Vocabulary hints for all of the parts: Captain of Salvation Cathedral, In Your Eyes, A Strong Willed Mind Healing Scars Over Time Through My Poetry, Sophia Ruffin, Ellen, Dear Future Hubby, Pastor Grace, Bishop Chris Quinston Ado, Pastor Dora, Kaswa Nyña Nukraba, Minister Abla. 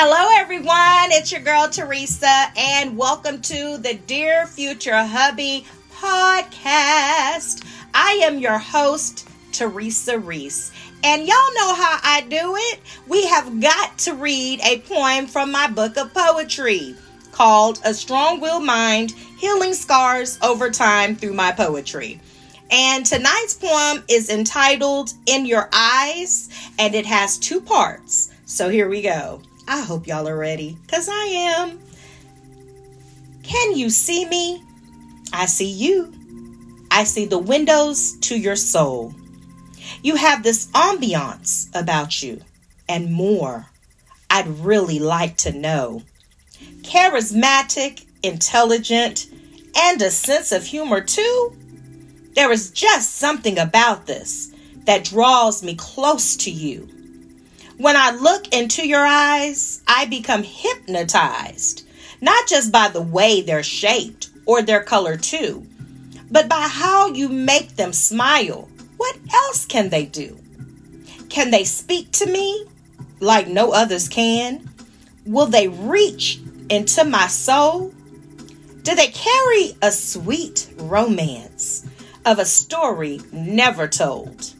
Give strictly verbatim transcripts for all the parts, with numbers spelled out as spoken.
Hello everyone, it's your girl Teresa and welcome to the Dear Future Hubby podcast. I am your host, Teresa Reese. And y'all know how I do it. We have got to read a poem from my book of poetry called A Strong Willed Mind Healing Scars Over Time Through My Poetry. And tonight's poem is entitled In Your Eyes and it has two parts. So here we go. I hope y'all are ready, because I am. Can you see me? I see you. I see the windows to your soul. You have this ambiance about you and more. I'd really like to know. Charismatic, intelligent, and a sense of humor too. There is just something about this that draws me close to you. When I look into your eyes, I become hypnotized, not just by the way they're shaped or their color too, but by how you make them smile. What else can they do? Can they speak to me like no others can? Will they reach into my soul? Do they carry a sweet romance of a story never told?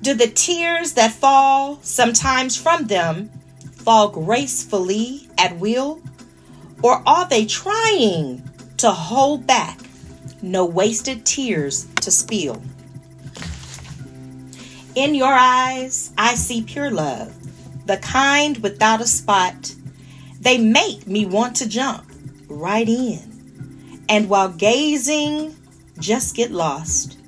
Do the tears that fall sometimes from them fall gracefully at will? Or are they trying to hold back no wasted tears to spill? In your eyes, I see pure love, the kind without a spot. They make me want to jump right in. And while gazing, just get lost.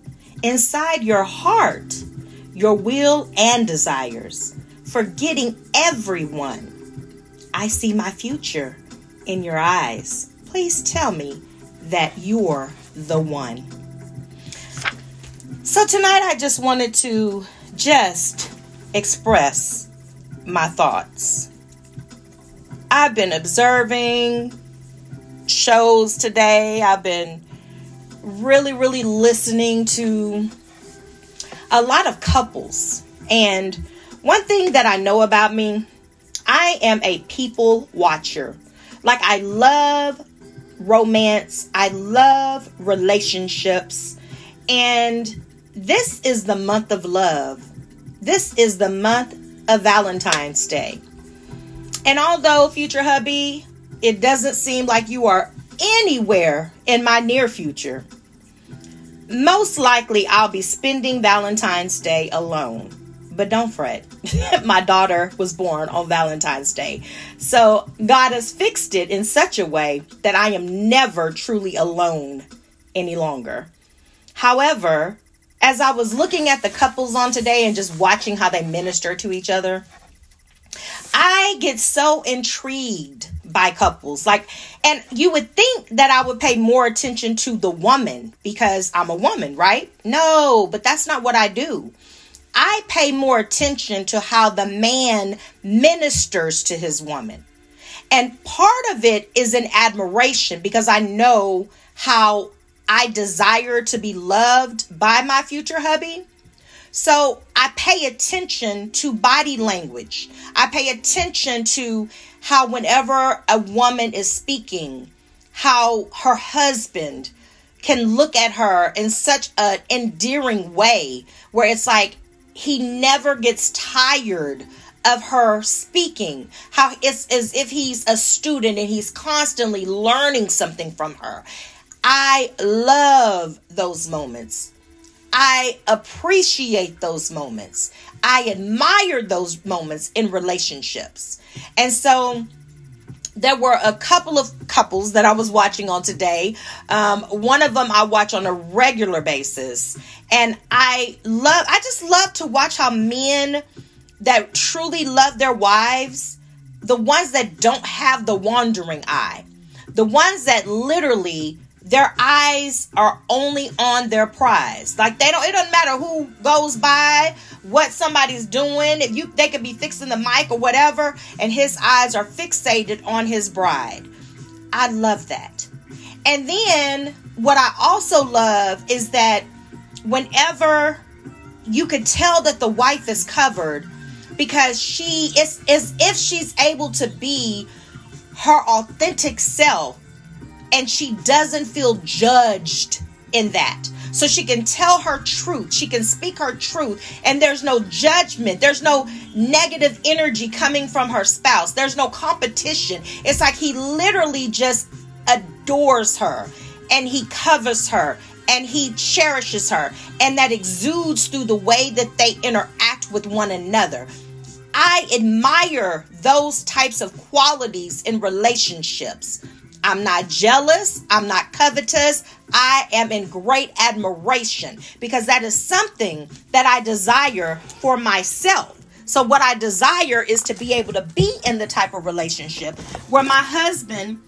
Inside your heart, your will and desires, forgetting everyone. I see my future in your eyes. Please tell me that you're the one. So tonight I just wanted to just express my thoughts. I've been observing shows today. I've been really, really listening to a lot of couples. And one thing that I know about me, I am a people watcher. Like, I love romance. I love relationships. And this is the month of love. This is the month of Valentine's Day. And although, future hubby, it doesn't seem like you are anywhere in my near future, most likely I'll be spending Valentine's Day alone. But don't fret. My daughter was born on Valentine's Day. So God has fixed it in such a way that I am never truly alone any longer. However, as I was looking at the couples on today and just watching how they minister to each other, I get so intrigued by couples. Like, and you would think that I would pay more attention to the woman because I'm a woman, right? No, but that's not what I do. I pay more attention to how the man ministers to his woman. And part of it is in admiration, because I know how I desire to be loved by my future hubby. So I pay attention to body language. I pay attention to how whenever a woman is speaking, how her husband can look at her in such an endearing way where it's like he never gets tired of her speaking. How it's as if he's a student and he's constantly learning something from her. I love those moments. I appreciate those moments. I admire those moments in relationships. And so there were a couple of couples that I was watching on today. Um, one of them I watch on a regular basis. And I love, I just love to watch how men that truly love their wives, the ones that don't have the wandering eye, the ones that literally their eyes are only on their prize. Like, they don't, it doesn't matter who goes by, what somebody's doing. If you, they could be fixing the mic or whatever, and his eyes are fixated on his bride. I love that. And then what I also love is that whenever you could tell that the wife is covered, because she is, is if she's able to be her authentic self, and she doesn't feel judged in that. So she can tell her truth. She can speak her truth. And there's no judgment. There's no negative energy coming from her spouse. There's no competition. It's like he literally just adores her. And he covers her. And he cherishes her. And that exudes through the way that they interact with one another. I admire those types of qualities in relationships. I'm not jealous. I'm not covetous. I am in great admiration because that is something that I desire for myself. So what I desire is to be able to be in the type of relationship where my husband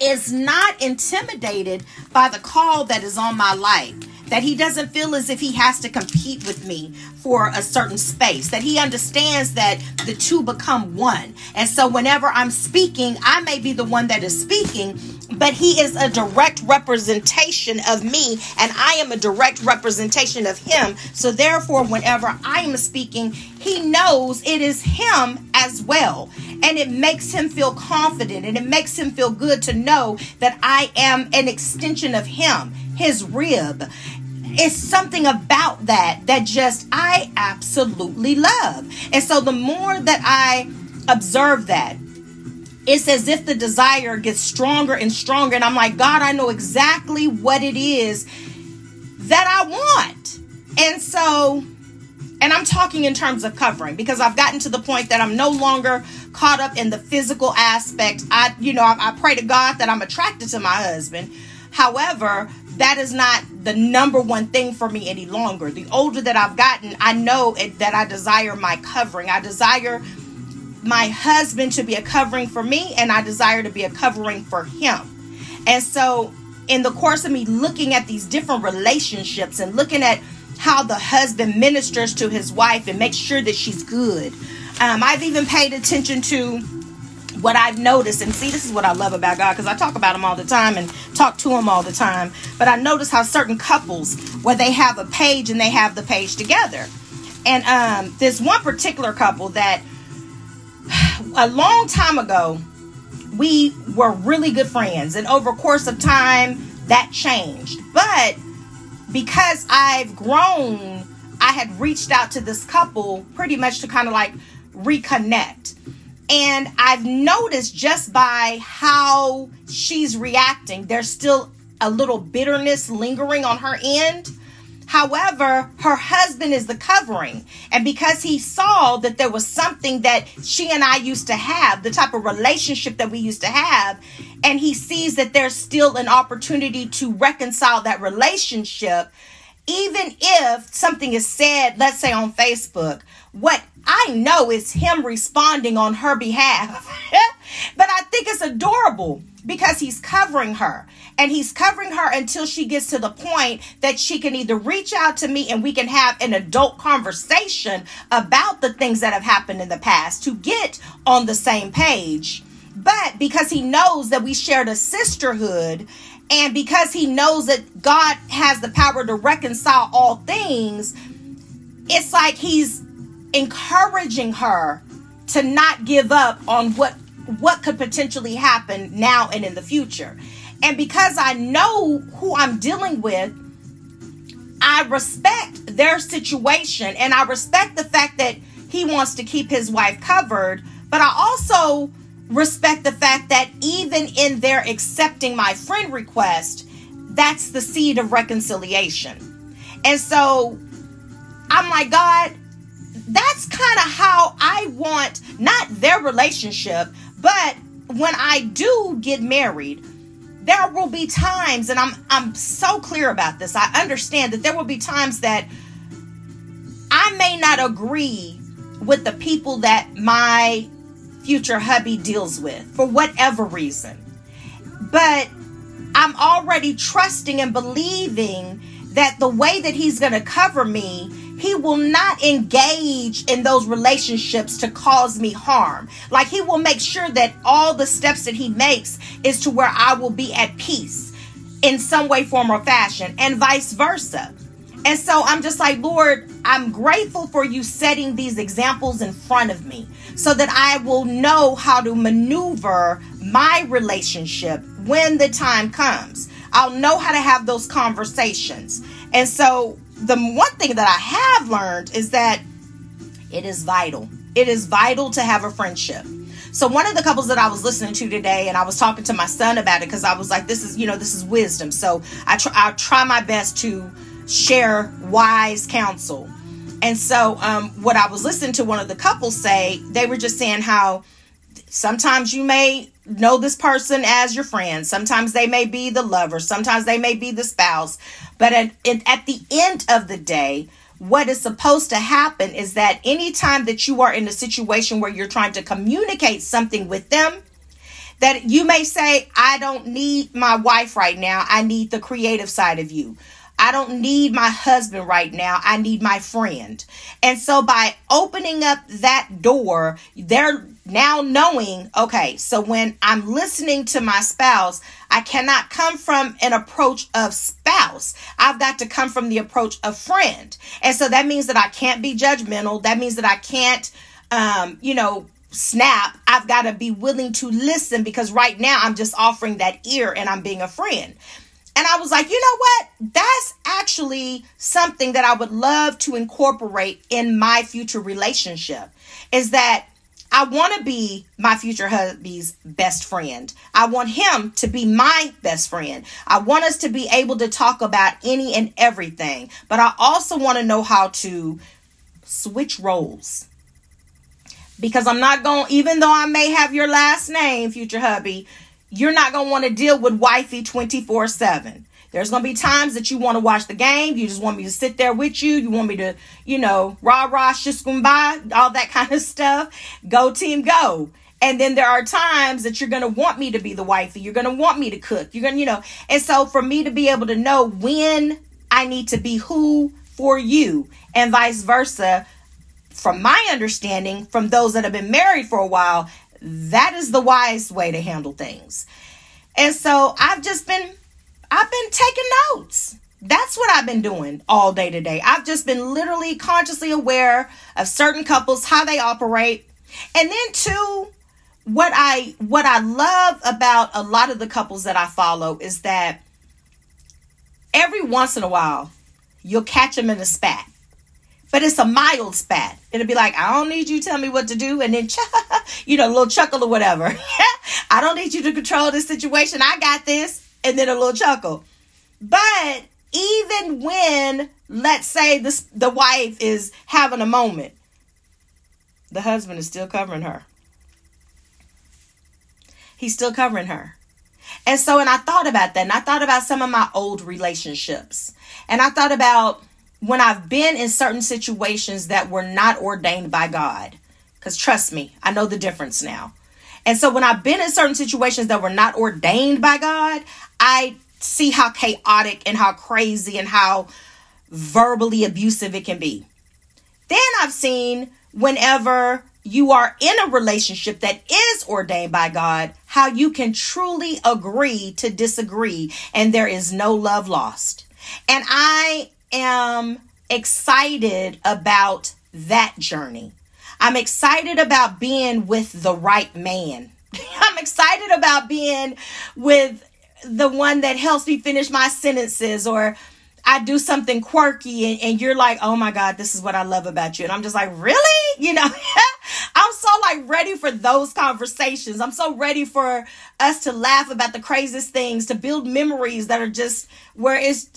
is not intimidated by the call that is on my life, that he doesn't feel as if he has to compete with me for a certain space, that he understands that the two become one. And so whenever I'm speaking, I may be the one that is speaking, but he is a direct representation of me, and I am a direct representation of him. So therefore, whenever I am speaking, he knows it is him as well. And it makes him feel confident, and it makes him feel good to know that I am an extension of him, his rib. It's something about that that just I absolutely love. And so the more that I observe that, it's as if the desire gets stronger and stronger. And I'm like, God, I know exactly what it is that I want. And so, and I'm talking in terms of covering, because I've gotten to the point that I'm no longer caught up in the physical aspect. I, you know, I, I pray to God that I'm attracted to my husband. However, that is not the number one thing for me any longer. The older that I've gotten, I know it, that I desire my covering. I desire my husband to be a covering for me, and I desire to be a covering for him. And so in the course of me looking at these different relationships and looking at how the husband ministers to his wife and makes sure that she's good, um, I've even paid attention to what I've noticed. And see, this is what I love about God, because I talk about him all the time and talk to him all the time. But I notice how certain couples, where they have a page and they have the page together. And um, this one particular couple that a long time ago, we were really good friends. And over a course of time, that changed. But because I've grown, I had reached out to this couple pretty much to kind of like reconnect. And I've noticed just by how she's reacting, there's still a little bitterness lingering on her end. However, her husband is the covering. And because he saw that there was something that she and I used to have, the type of relationship that we used to have, and he sees that there's still an opportunity to reconcile that relationship, even if something is said, let's say on Facebook, what I know is him responding on her behalf. But I think it's adorable because he's covering her. And he's covering her until she gets to the point that she can either reach out to me and we can have an adult conversation about the things that have happened in the past to get on the same page. But because he knows that we shared a sisterhood, and because he knows that God has the power to reconcile all things, it's like he's encouraging her to not give up on what, what could potentially happen now and in the future. And because I know who I'm dealing with, I respect their situation, and I respect the fact that he wants to keep his wife covered, but I also respect the fact that even in their accepting my friend request, that's the seed of reconciliation. And so I'm like, God, that's kind of how I want, not their relationship, but when I do get married, there will be times, and I'm I'm so clear about this, I understand that there will be times that I may not agree with the people that my future hubby deals with for whatever reason. But I'm already trusting and believing that the way that he's going to cover me, he will not engage in those relationships to cause me harm. Like, he will make sure that all the steps that he makes is to where I will be at peace in some way, form, or fashion, and vice versa. And so I'm just like, Lord, I'm grateful for you setting these examples in front of me so that I will know how to maneuver my relationship when the time comes. I'll know how to have those conversations. And so the one thing that I have learned is that it is vital. It is vital to have a friendship. So one of the couples that I was listening to today, and I was talking to my son about it because I was like, this is, you know, this is wisdom. So I try, I try my best to share wise counsel. And so um, what I was listening to one of the couples say, they were just saying how sometimes you may know this person as your friend. Sometimes they may be the lover. Sometimes they may be the spouse. But at, at the end of the day, what is supposed to happen is that anytime that you are in a situation where you're trying to communicate something with them, that you may say, I don't need my wife right now. I need the creative side of you. I don't need my husband right now. I need my friend. And so by opening up that door, they're now knowing, okay, so when I'm listening to my spouse, I cannot come from an approach of spouse. I've got to come from the approach of friend. And so that means that I can't be judgmental. That means that I can't, um, you know, snap. I've got to be willing to listen because right now I'm just offering that ear and I'm being a friend. And I was like, you know what? That's actually something that I would love to incorporate in my future relationship, is that I want to be my future hubby's best friend. I want him to be my best friend. I want us to be able to talk about any and everything. But I also want to know how to switch roles. Because I'm not going, even though I may have your last name, future hubby, you're not going to want to deal with wifey twenty-four seven. There's going to be times that you want to watch the game. You just want me to sit there with you. You want me to, you know, rah-rah, shish kumbaya, all that kind of stuff. Go team, go. And then there are times that you're going to want me to be the wifey. You're going to want me to cook. You're going to, you know. And so for me to be able to know when I need to be who for you and vice versa, from my understanding, from those that have been married for a while, that is the wise way to handle things. And so I've just been, I've been taking notes. That's what I've been doing all day today. I've just been literally consciously aware of certain couples, how they operate. And then too, what I, what I love about a lot of the couples that I follow is that every once in a while, you'll catch them in a spat. But it's a mild spat. It'll be like, I don't need you to tell me what to do. And then, you know, a little chuckle or whatever. I don't need you to control this situation. I got this. And then a little chuckle. But even when, let's say, this, the wife is having a moment, the husband is still covering her. He's still covering her. And so, and I thought about that. And I thought about some of my old relationships. And I thought about when I've been in certain situations that were not ordained by God, because trust me, I know the difference now. And so when I've been in certain situations that were not ordained by God, I see how chaotic and how crazy and how verbally abusive it can be. Then I've seen whenever you are in a relationship that is ordained by God, how you can truly agree to disagree and there is no love lost. And I am excited about that journey. I'm excited about being with the right man. I'm excited about being with the one that helps me finish my sentences, or I do something quirky and, and you're like, oh my God, this is what I love about you. And I'm just like, really? You know, I'm so like ready for those conversations. I'm so ready for us to laugh about the craziest things, to build memories that are just where it's,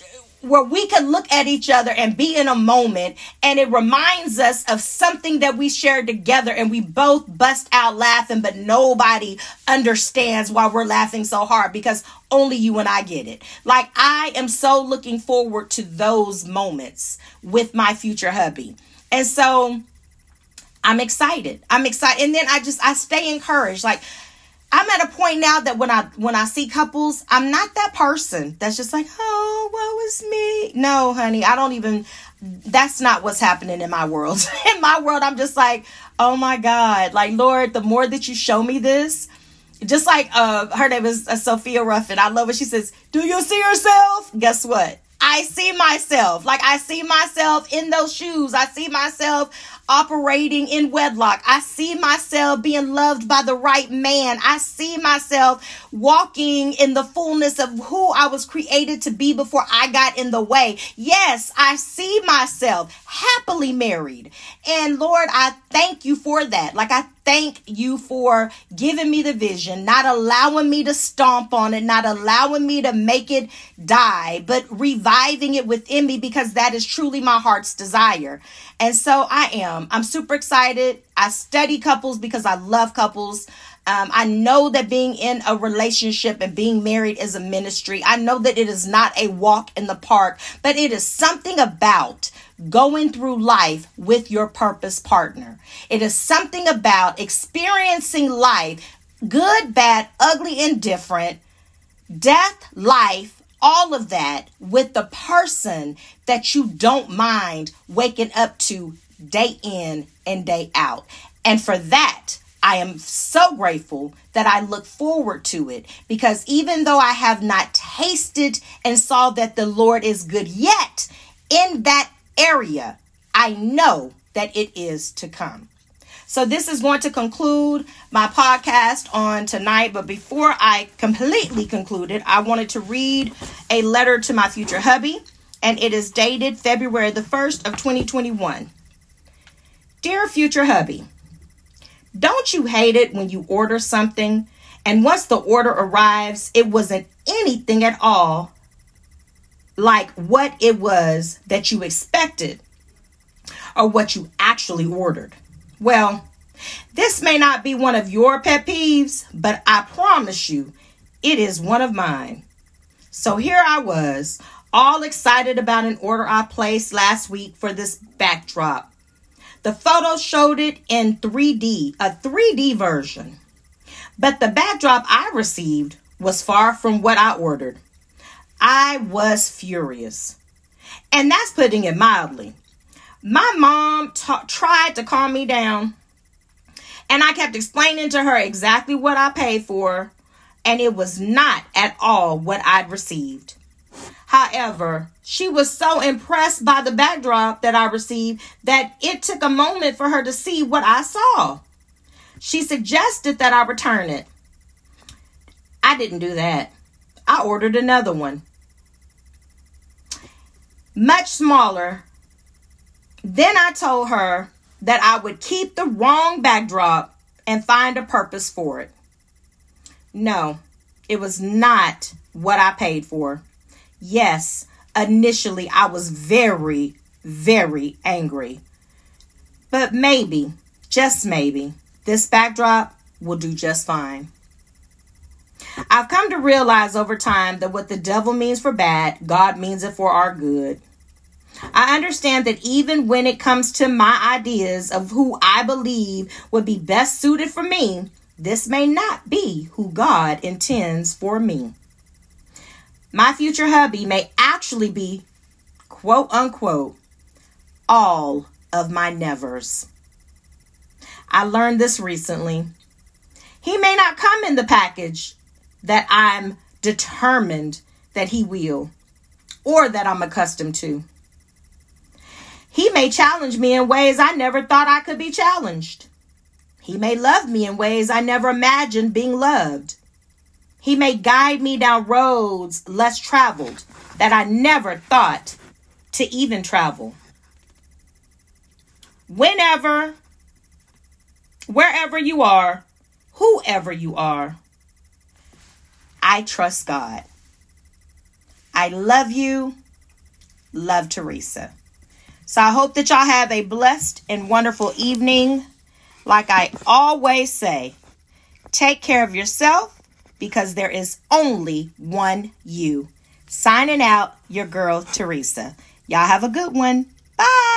where we could look at each other and be in a moment and it reminds us of something that we shared together and we both bust out laughing, but nobody understands why we're laughing so hard because only you and I get it. Like, I am so looking forward to those moments with my future hubby. And so I'm excited. I'm excited. And then I just, I stay encouraged. Like, I'm at a point now that when I when I see couples, I'm not that person that's just like, oh, woe is me. No, honey, I don't even, that's not what's happening in my world. In my world, I'm just like, oh my God, like, Lord, the more that you show me this, just like uh, her name is uh, Sophia Ruffin. I love what she says. Do you see yourself? Guess what? I see myself. Like, I see myself in those shoes. I see myself operating in wedlock. I see myself being loved by the right man. I see myself walking in the fullness of who I was created to be before I got in the way. Yes, I see myself happily married. And Lord, I thank you for that. Like, I thank you for giving me the vision, not allowing me to stomp on it, not allowing me to make it die, but reviving it within me, because that is truly my heart's desire. And so I am. I'm super excited. I study couples because I love couples. Um, I know that being in a relationship and being married is a ministry. I know that it is not a walk in the park, but it is something about going through life with your purpose partner. It is something about experiencing life, good, bad, ugly, indifferent, death, life, all of that with the person that you don't mind waking up to day in and day out. And for that, I am so grateful that I look forward to it, because even though I have not tasted and saw that the Lord is good yet, in that area, I know that it is to come. So this is going to conclude my podcast on tonight. But before I completely conclude it, I wanted to read a letter to my future hubby. And it is dated February the first of twenty twenty-one. Dear future hubby, don't you hate it when you order something, and once the order arrives, it wasn't anything at all like what it was that you expected or what you actually ordered? Well, this may not be one of your pet peeves, but I promise you, it is one of mine. So here I was, all excited about an order I placed last week for this backdrop. The photo showed it in three D, a three D version. But the backdrop I received was far from what I ordered. I was furious. And that's putting it mildly. My mom t- tried to calm me down, and I kept explaining to her exactly what I paid for, and it was not at all what I'd received. However, she was so impressed by the backdrop that I received that it took a moment for her to see what I saw. She suggested that I return it. I didn't do that. I ordered another one, much smaller. Then I told her that I would keep the wrong backdrop and find a purpose for it. No, it was not what I paid for. Yes, initially I was very, very angry. But maybe, just maybe, this backdrop will do just fine. I've come to realize over time that what the devil means for bad, God means it for our good. I understand that even when it comes to my ideas of who I believe would be best suited for me, this may not be who God intends for me. My future hubby may actually be, quote unquote, all of my nevers. I learned this recently. He may not come in the package that I'm determined that he will, or that I'm accustomed to. He may challenge me in ways I never thought I could be challenged. He may love me in ways I never imagined being loved. He may guide me down roads less traveled that I never thought to even travel. Whenever, wherever you are, whoever you are, I trust God. I love you. Love, Teresa. So I hope that y'all have a blessed and wonderful evening. Like I always say, take care of yourself, because there is only one you. Signing out, your girl, Teresa. Y'all have a good one. Bye.